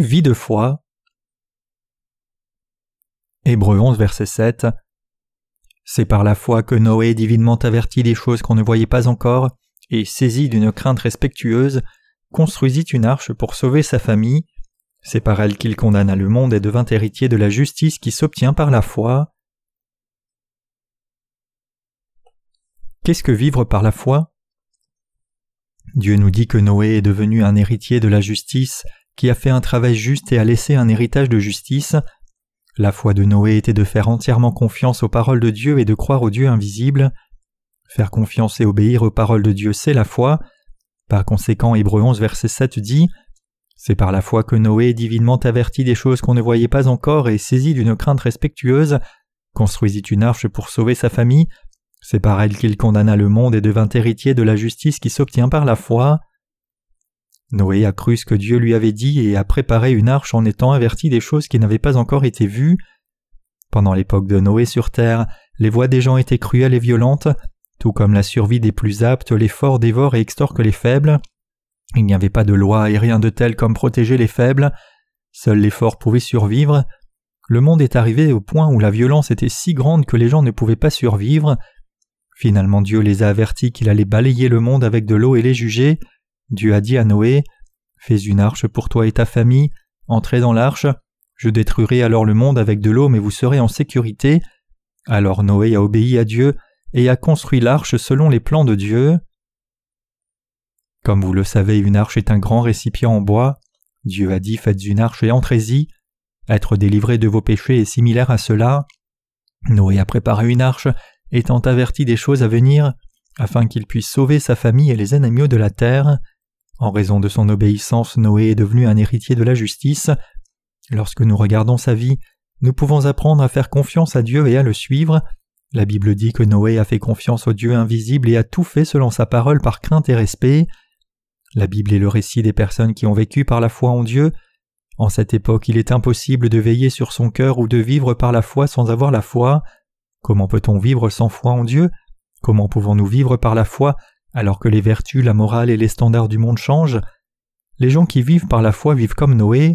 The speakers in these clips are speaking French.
Vie de foi. Hébreux 11, verset 7. C'est par la foi que Noé divinement averti des choses qu'on ne voyait pas encore, et saisi d'une crainte respectueuse, construisit une arche pour sauver sa famille. C'est par elle qu'il condamna le monde et devint héritier de la justice qui s'obtient par la foi. Qu'est-ce que vivre par la foi ? Dieu nous dit que Noé est devenu un héritier de la justice, qui a fait un travail juste et a laissé un héritage de justice. La foi de Noé était de faire entièrement confiance aux paroles de Dieu et de croire au Dieu invisible. Faire confiance et obéir aux paroles de Dieu, c'est la foi. Par conséquent, Hébreux 11, verset 7 dit « C'est par la foi que Noé, divinement averti des choses qu'on ne voyait pas encore et saisi d'une crainte respectueuse, construisit une arche pour sauver sa famille. C'est par elle qu'il condamna le monde et devint héritier de la justice qui s'obtient par la foi. » Noé a cru ce que Dieu lui avait dit et a préparé une arche en étant averti des choses qui n'avaient pas encore été vues. Pendant l'époque de Noé sur terre, les voies des gens étaient cruelles et violentes. Tout comme la survie des plus aptes, les forts dévorent et extorquent les faibles. Il n'y avait pas de loi et rien de tel comme protéger les faibles. Seuls les forts pouvaient survivre. Le monde est arrivé au point où la violence était si grande que les gens ne pouvaient pas survivre. Finalement, Dieu les a avertis qu'il allait balayer le monde avec de l'eau et les juger. Dieu a dit à Noé, « Fais une arche pour toi et ta famille, entrez dans l'arche. Je détruirai alors le monde avec de l'eau, mais vous serez en sécurité. » Alors Noé a obéi à Dieu et a construit l'arche selon les plans de Dieu. Comme vous le savez, une arche est un grand récipient en bois. Dieu a dit, faites une arche et entrez-y. Être délivré de vos péchés est similaire à cela. Noé a préparé une arche, étant averti des choses à venir, afin qu'il puisse sauver sa famille et les animaux de la terre. En raison de son obéissance, Noé est devenu un héritier de la justice. Lorsque nous regardons sa vie, nous pouvons apprendre à faire confiance à Dieu et à le suivre. La Bible dit que Noé a fait confiance au Dieu invisible et a tout fait selon sa parole par crainte et respect. La Bible est le récit des personnes qui ont vécu par la foi en Dieu. En cette époque, il est impossible de veiller sur son cœur ou de vivre par la foi sans avoir la foi. Comment peut-on vivre sans foi en Dieu ? Comment pouvons-nous vivre par la foi alors que les vertus, la morale et les standards du monde changent ? Les gens qui vivent par la foi vivent comme Noé.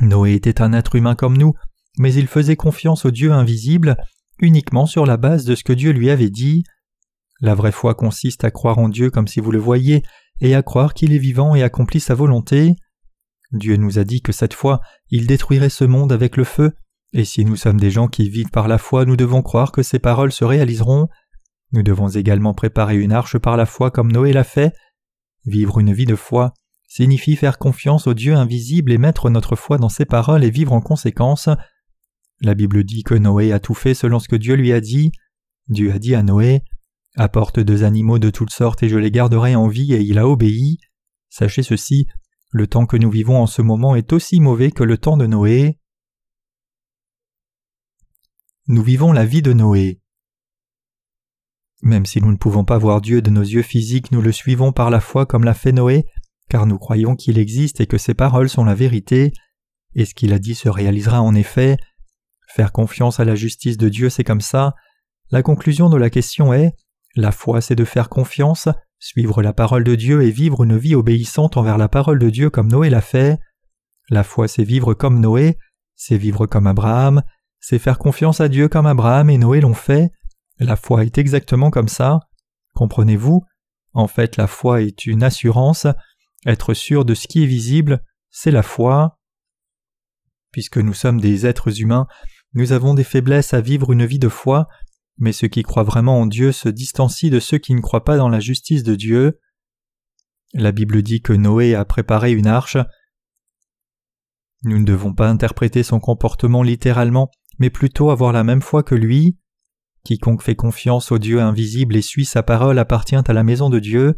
Noé était un être humain comme nous, mais il faisait confiance au Dieu invisible, uniquement sur la base de ce que Dieu lui avait dit. La vraie foi consiste à croire en Dieu comme si vous le voyiez, et à croire qu'il est vivant et accomplit sa volonté. Dieu nous a dit que cette fois, il détruirait ce monde avec le feu, et si nous sommes des gens qui vivent par la foi, nous devons croire que ces paroles se réaliseront. Nous devons également préparer une arche par la foi comme Noé l'a fait. Vivre une vie de foi signifie faire confiance au Dieu invisible et mettre notre foi dans ses paroles et vivre en conséquence. La Bible dit que Noé a tout fait selon ce que Dieu lui a dit. Dieu a dit à Noé, « Apporte 2 animaux de toutes sortes et je les garderai en vie » et il a obéi. Sachez ceci, le temps que nous vivons en ce moment est aussi mauvais que le temps de Noé. Nous vivons la vie de Noé. Même si nous ne pouvons pas voir Dieu de nos yeux physiques, nous le suivons par la foi comme l'a fait Noé, car nous croyons qu'il existe et que ses paroles sont la vérité, et ce qu'il a dit se réalisera en effet. Faire confiance à la justice de Dieu, c'est comme ça. La conclusion de la question est, la foi c'est de faire confiance, suivre la parole de Dieu et vivre une vie obéissante envers la parole de Dieu comme Noé l'a fait. La foi c'est vivre comme Noé, c'est vivre comme Abraham, c'est faire confiance à Dieu comme Abraham et Noé l'ont fait. La foi est exactement comme ça. Comprenez-vous ? En fait, la foi est une assurance. Être sûr de ce qui est visible, c'est la foi. Puisque nous sommes des êtres humains, nous avons des faiblesses à vivre une vie de foi, mais ceux qui croient vraiment en Dieu se distancient de ceux qui ne croient pas dans la justice de Dieu. La Bible dit que Noé a préparé une arche. Nous ne devons pas interpréter son comportement littéralement, mais plutôt avoir la même foi que lui. Quiconque fait confiance au Dieu invisible et suit sa parole appartient à la maison de Dieu,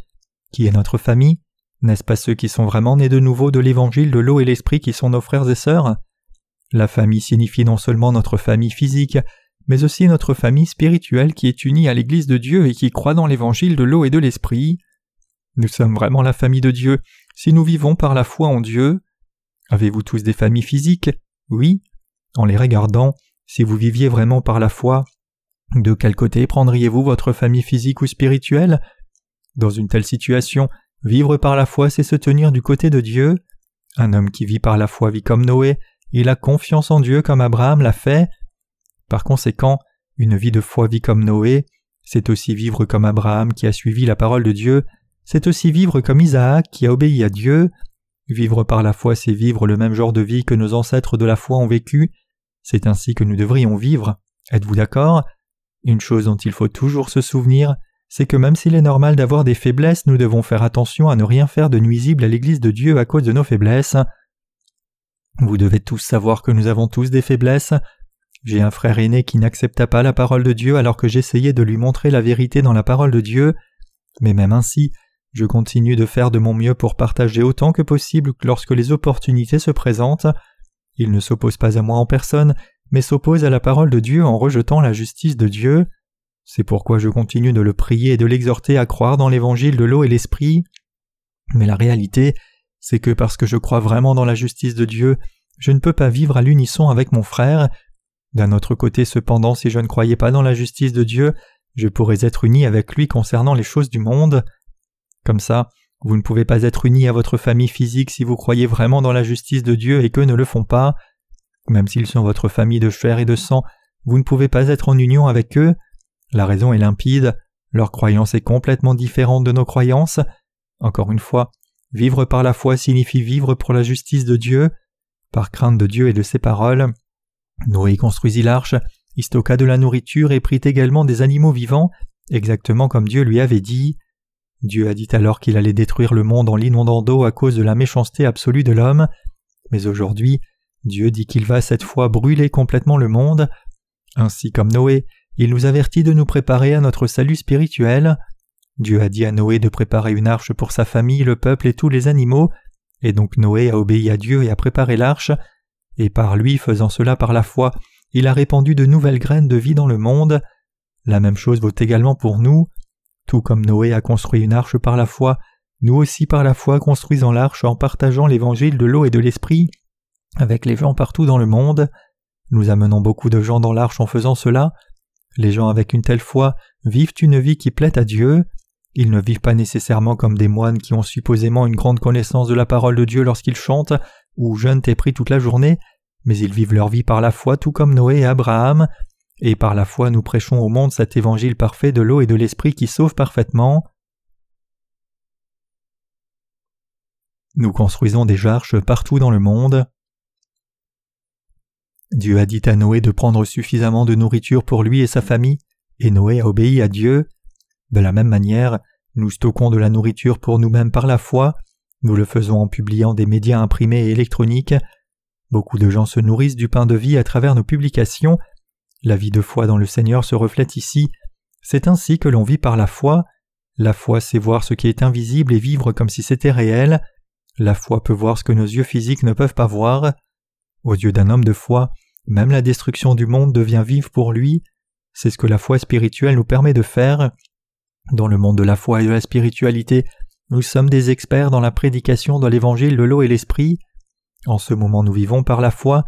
qui est notre famille. N'est-ce pas ceux qui sont vraiment nés de nouveau de l'évangile de l'eau et l'esprit qui sont nos frères et sœurs ? La famille signifie non seulement notre famille physique, mais aussi notre famille spirituelle qui est unie à l'Église de Dieu et qui croit dans l'évangile de l'eau et de l'esprit. Nous sommes vraiment la famille de Dieu, si nous vivons par la foi en Dieu. Avez-vous tous des familles physiques ? Oui. En les regardant, si vous viviez vraiment par la foi, de quel côté prendriez-vous votre famille physique ou spirituelle ? Dans une telle situation, vivre par la foi, c'est se tenir du côté de Dieu. Un homme qui vit par la foi vit comme Noé, il a confiance en Dieu comme Abraham l'a fait. Par conséquent, une vie de foi vit comme Noé, c'est aussi vivre comme Abraham qui a suivi la parole de Dieu, c'est aussi vivre comme Isaac qui a obéi à Dieu. Vivre par la foi, c'est vivre le même genre de vie que nos ancêtres de la foi ont vécu. C'est ainsi que nous devrions vivre. Êtes-vous d'accord? Une chose dont il faut toujours se souvenir, c'est que même s'il est normal d'avoir des faiblesses, nous devons faire attention à ne rien faire de nuisible à l'Église de Dieu à cause de nos faiblesses. Vous devez tous savoir que nous avons tous des faiblesses. J'ai un frère aîné qui n'accepta pas la parole de Dieu alors que j'essayais de lui montrer la vérité dans la parole de Dieu. Mais même ainsi, je continue de faire de mon mieux pour partager autant que possible lorsque les opportunités se présentent. Il ne s'oppose pas à moi en personne, mais s'oppose à la parole de Dieu en rejetant la justice de Dieu. C'est pourquoi je continue de le prier et de l'exhorter à croire dans l'évangile de l'eau et l'esprit. Mais la réalité, c'est que parce que je crois vraiment dans la justice de Dieu, je ne peux pas vivre à l'unisson avec mon frère. D'un autre côté, cependant, si je ne croyais pas dans la justice de Dieu, je pourrais être uni avec lui concernant les choses du monde. Comme ça, vous ne pouvez pas être unis à votre famille physique si vous croyez vraiment dans la justice de Dieu et qu'eux ne le font pas. Même s'ils sont votre famille de chair et de sang, vous ne pouvez pas être en union avec eux. La raison est limpide, leur croyance est complètement différente de nos croyances. Encore une fois, vivre par la foi signifie vivre pour la justice de Dieu. Par crainte de Dieu et de ses paroles, Noé construisit l'arche, y stocka de la nourriture et prit également des animaux vivants, exactement comme Dieu lui avait dit. Dieu a dit alors qu'il allait détruire le monde en l'inondant d'eau à cause de la méchanceté absolue de l'homme. Mais aujourd'hui, Dieu dit qu'il va cette fois brûler complètement le monde. Ainsi comme Noé, il nous avertit de nous préparer à notre salut spirituel. Dieu a dit à Noé de préparer une arche pour sa famille, le peuple et tous les animaux, et donc Noé a obéi à Dieu et a préparé l'arche, et par lui, faisant cela par la foi, il a répandu de nouvelles graines de vie dans le monde. La même chose vaut également pour nous. Tout comme Noé a construit une arche par la foi, nous aussi par la foi construisons l'arche en partageant l'évangile de l'eau et de l'esprit avec les gens partout dans le monde. Nous amenons beaucoup de gens dans l'arche en faisant cela. Les gens avec une telle foi vivent une vie qui plaît à Dieu. Ils ne vivent pas nécessairement comme des moines qui ont supposément une grande connaissance de la parole de Dieu lorsqu'ils chantent ou jeûnent et prient toute la journée, mais ils vivent leur vie par la foi tout comme Noé et Abraham, et par la foi nous prêchons au monde cet évangile parfait de l'eau et de l'esprit qui sauve parfaitement. Nous construisons des arches partout dans le monde. Dieu a dit à Noé de prendre suffisamment de nourriture pour lui et sa famille, et Noé a obéi à Dieu. De la même manière, nous stockons de la nourriture pour nous-mêmes par la foi, nous le faisons en publiant des médias imprimés et électroniques. Beaucoup de gens se nourrissent du pain de vie à travers nos publications. La vie de foi dans le Seigneur se reflète ici. C'est ainsi que l'on vit par la foi. La foi, c'est voir ce qui est invisible et vivre comme si c'était réel. La foi peut voir ce que nos yeux physiques ne peuvent pas voir. Aux yeux d'un homme de foi, même la destruction du monde devient vive pour lui. C'est ce que la foi spirituelle nous permet de faire. Dans le monde de la foi et de la spiritualité, nous sommes des experts dans la prédication de l'évangile de l'eau et l'esprit. En ce moment, nous vivons par la foi.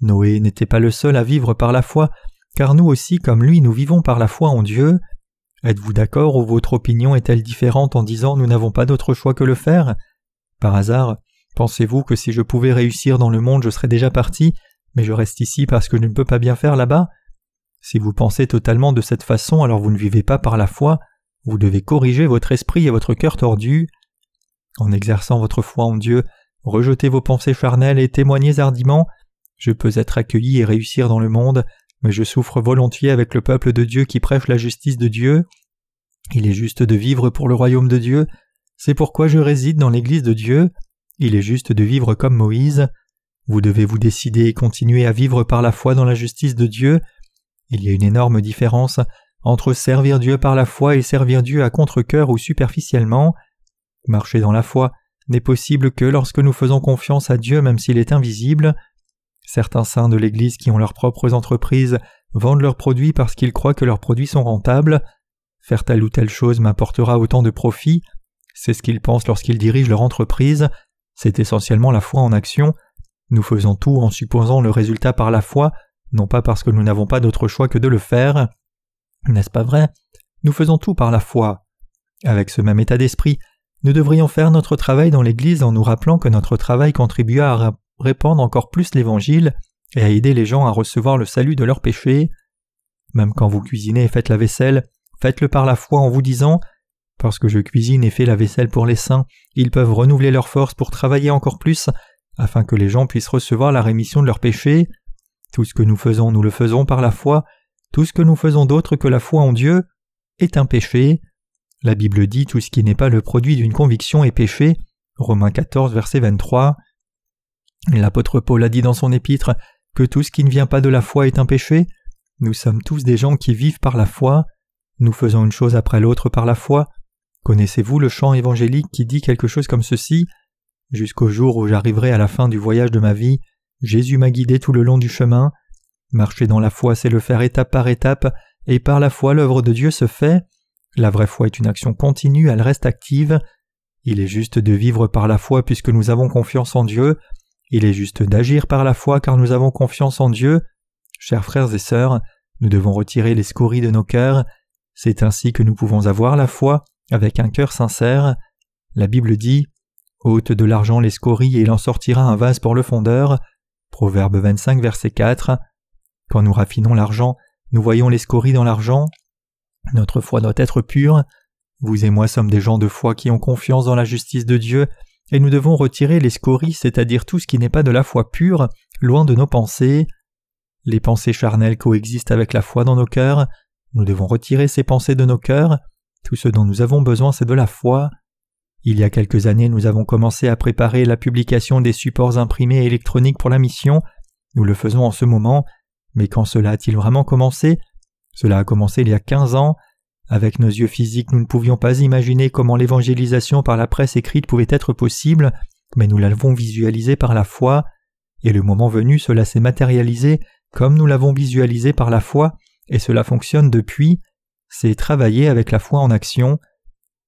Noé n'était pas le seul à vivre par la foi, car nous aussi, comme lui, nous vivons par la foi en Dieu. Êtes-vous d'accord ou votre opinion est-elle différente en disant « nous n'avons pas d'autre choix que le faire » Par hasard, pensez-vous que si je pouvais réussir dans le monde, je serais déjà parti, mais je reste ici parce que je ne peux pas bien faire là-bas? Si vous pensez totalement de cette façon, alors vous ne vivez pas par la foi, vous devez corriger votre esprit et votre cœur tordu. En exerçant votre foi en Dieu, rejetez vos pensées charnelles et témoignez hardiment. Je peux être accueilli et réussir dans le monde, mais je souffre volontiers avec le peuple de Dieu qui prêche la justice de Dieu. Il est juste de vivre pour le royaume de Dieu, c'est pourquoi je réside dans l'Église de Dieu. Il est juste de vivre comme Moïse. Vous devez vous décider et continuer à vivre par la foi dans la justice de Dieu. Il y a une énorme différence entre servir Dieu par la foi et servir Dieu à contre-cœur ou superficiellement. Marcher dans la foi n'est possible que lorsque nous faisons confiance à Dieu même s'il est invisible. Certains saints de l'Église qui ont leurs propres entreprises vendent leurs produits parce qu'ils croient que leurs produits sont rentables. Faire telle ou telle chose m'apportera autant de profit. C'est ce qu'ils pensent lorsqu'ils dirigent leur entreprise. C'est essentiellement la foi en action. Nous faisons tout en supposant le résultat par la foi, non pas parce que nous n'avons pas d'autre choix que de le faire. N'est-ce pas vrai? Nous faisons tout par la foi. Avec ce même état d'esprit, Nous devrions faire notre travail dans l'Église en nous rappelant que notre travail contribue à répandre encore plus l'Évangile et à aider les gens à recevoir le salut de leurs péchés. Même quand vous cuisinez et faites la vaisselle, faites-le par la foi en vous disant « Parce que je cuisine et fais la vaisselle pour les saints, ils peuvent renouveler leurs forces pour travailler encore plus afin que les gens puissent recevoir la rémission de leurs péchés. Tout ce que nous le faisons par la foi. Tout ce que nous faisons d'autre que la foi en Dieu est un péché. » La Bible dit « Tout ce qui n'est pas le produit d'une conviction est péché » Romains 14, verset 23. L'apôtre Paul a dit dans son épître que tout ce qui ne vient pas de la foi est un péché. Nous sommes tous des gens qui vivent par la foi. Nous faisons une chose après l'autre par la foi. Connaissez-vous le chant évangélique qui dit quelque chose comme ceci ? « Jusqu'au jour où j'arriverai à la fin du voyage de ma vie, Jésus m'a guidé tout le long du chemin. Marcher dans la foi, c'est le faire étape par étape, et par la foi, l'œuvre de Dieu se fait. La vraie foi est une action continue, elle reste active. Il est juste de vivre par la foi puisque nous avons confiance en Dieu. Il est juste d'agir par la foi car nous avons confiance en Dieu. Chers frères et sœurs, nous devons retirer les scories de nos cœurs. C'est ainsi que nous pouvons avoir la foi avec un cœur sincère. La Bible dit « Ôte de l'argent les scories et il en sortira un vase pour le fondeur » Proverbe 25, verset 4. Quand nous raffinons l'argent, nous voyons les scories dans l'argent. Notre foi doit être pure. Vous et moi sommes des gens de foi qui ont confiance dans la justice de Dieu, et nous devons retirer les scories, c'est-à-dire tout ce qui n'est pas de la foi pure, loin de nos pensées. Les pensées charnelles coexistent avec la foi dans nos cœurs. Nous devons retirer ces pensées de nos cœurs. Tout ce dont nous avons besoin, c'est de la foi. Il y a quelques années, nous avons commencé à préparer la publication des supports imprimés et électroniques pour la mission. Nous le faisons en ce moment, mais quand cela a-t-il vraiment commencé ? Cela a commencé il y a 15 ans. Avec nos yeux physiques, nous ne pouvions pas imaginer comment l'évangélisation par la presse écrite pouvait être possible, mais nous l'avons visualisée par la foi, et le moment venu, cela s'est matérialisé comme nous l'avons visualisé par la foi, et cela fonctionne depuis. C'est travailler avec la foi en action.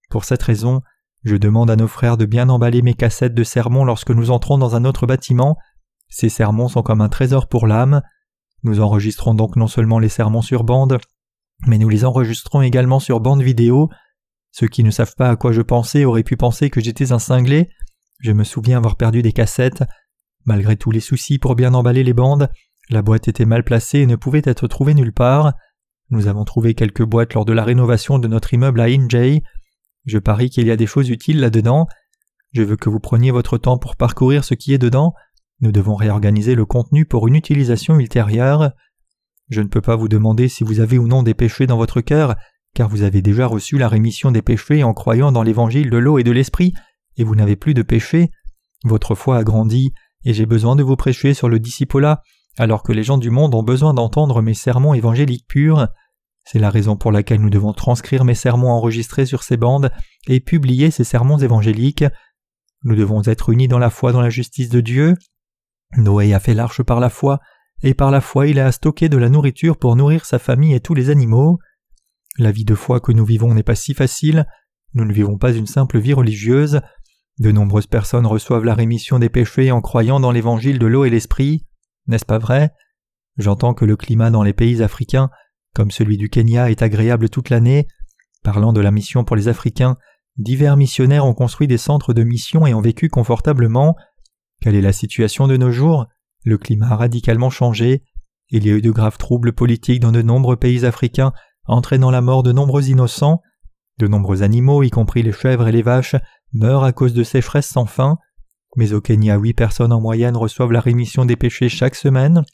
Pour cette raison, je demande à nos frères de bien emballer mes cassettes de sermons lorsque nous entrons dans un autre bâtiment. Ces sermons sont comme un trésor pour l'âme. Nous enregistrons donc non seulement les sermons sur bande, mais nous les enregistrons également sur bande vidéo. Ceux qui ne savent pas à quoi je pensais auraient pu penser que j'étais un cinglé. Je me souviens avoir perdu des cassettes. Malgré tous les soucis pour bien emballer les bandes, la boîte était mal placée et ne pouvait être trouvée nulle part. Nous avons trouvé quelques boîtes lors de la rénovation de notre immeuble à Injay. Je parie qu'il y a des choses utiles là-dedans. Je veux que vous preniez votre temps pour parcourir ce qui est dedans. Nous devons réorganiser le contenu pour une utilisation ultérieure. Je ne peux pas vous demander si vous avez ou non des péchés dans votre cœur, car vous avez déjà reçu la rémission des péchés en croyant dans l'évangile de l'eau et de l'esprit, et vous n'avez plus de péché. Votre foi a grandi, et j'ai besoin de vous prêcher sur le discipolat, alors que les gens du monde ont besoin d'entendre mes sermons évangéliques purs. C'est la raison pour laquelle nous devons transcrire mes sermons enregistrés sur ces bandes et publier ces sermons évangéliques. Nous devons être unis dans la foi, dans la justice de Dieu. Noé a fait l'arche par la foi, et par la foi il a stocké de la nourriture pour nourrir sa famille et tous les animaux. La vie de foi que nous vivons n'est pas si facile, nous ne vivons pas une simple vie religieuse. De nombreuses personnes reçoivent la rémission des péchés en croyant dans l'évangile de l'eau et l'esprit, n'est-ce pas vrai ? J'entends que le climat dans les pays africains, comme celui du Kenya, est agréable toute l'année. Parlant de la mission pour les Africains, divers missionnaires ont construit des centres de mission et ont vécu confortablement. Quelle est la situation de nos jours ? Le climat a radicalement changé. Il y a eu de graves troubles politiques dans de nombreux pays africains, entraînant la mort de nombreux innocents. De nombreux animaux, y compris les chèvres et les vaches, meurent à cause de sécheresses sans fin. Mais au Kenya, 8 personnes en moyenne reçoivent la rémission des péchés chaque semaine.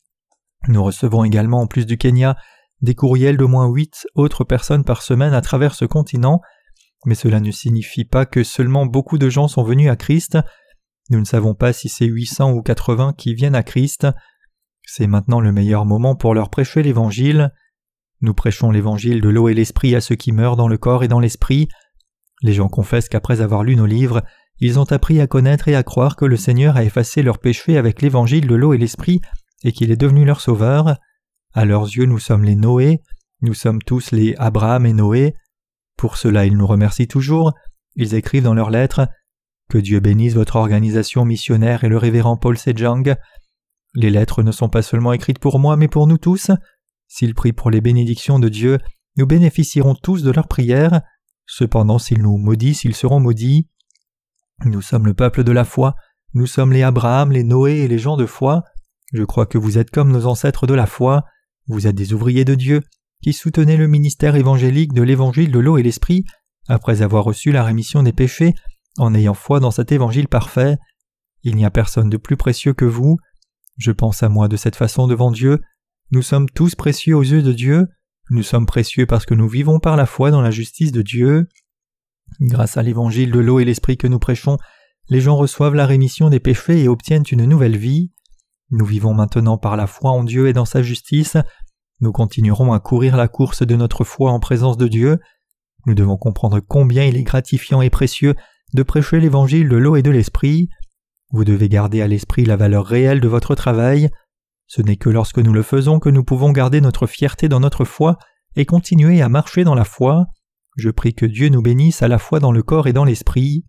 Nous recevons également, en plus du Kenya, des courriels d'au moins 8 autres personnes par semaine à travers ce continent. Mais cela ne signifie pas que seulement beaucoup de gens sont venus à Christ. Nous ne savons pas si c'est 800 ou 80 qui viennent à Christ. C'est maintenant le meilleur moment pour leur prêcher l'Évangile. Nous prêchons l'Évangile de l'eau et l'esprit à ceux qui meurent dans le corps et dans l'esprit. Les gens confessent qu'après avoir lu nos livres, ils ont appris à connaître et à croire que le Seigneur a effacé leurs péchés avec l'Évangile de l'eau et l'esprit et qu'il est devenu leur sauveur. À leurs yeux, nous sommes les Noé. Nous sommes tous les Abraham et Noé. Pour cela, ils nous remercient toujours. Ils écrivent dans leurs lettres: que Dieu bénisse votre organisation missionnaire et le révérend Paul Sejong. Les lettres ne sont pas seulement écrites pour moi, mais pour nous tous. S'ils prient pour les bénédictions de Dieu, nous bénéficierons tous de leurs prières. Cependant, s'ils nous maudissent, ils seront maudits. Nous sommes le peuple de la foi, nous sommes les Abraham, les Noé et les gens de foi. Je crois que vous êtes comme nos ancêtres de la foi, vous êtes des ouvriers de Dieu qui soutenaient le ministère évangélique de l'évangile de l'eau et l'esprit après avoir reçu la rémission des péchés en ayant foi dans cet évangile parfait. Il n'y a personne de plus précieux que vous. Je pense à moi de cette façon devant Dieu. Nous sommes tous précieux aux yeux de Dieu. Nous sommes précieux parce que nous vivons par la foi dans la justice de Dieu. Grâce à l'évangile de l'eau et l'esprit que nous prêchons, les gens reçoivent la rémission des péchés et obtiennent une nouvelle vie. Nous vivons maintenant par la foi en Dieu et dans sa justice. Nous continuerons à courir la course de notre foi en présence de Dieu. Nous devons comprendre combien il est gratifiant et précieux de prêcher l'évangile de l'eau et de l'esprit. Vous devez garder à l'esprit la valeur réelle de votre travail. Ce n'est que lorsque nous le faisons que nous pouvons garder notre fierté dans notre foi et continuer à marcher dans la foi. Je prie que Dieu nous bénisse à la fois dans le corps et dans l'esprit.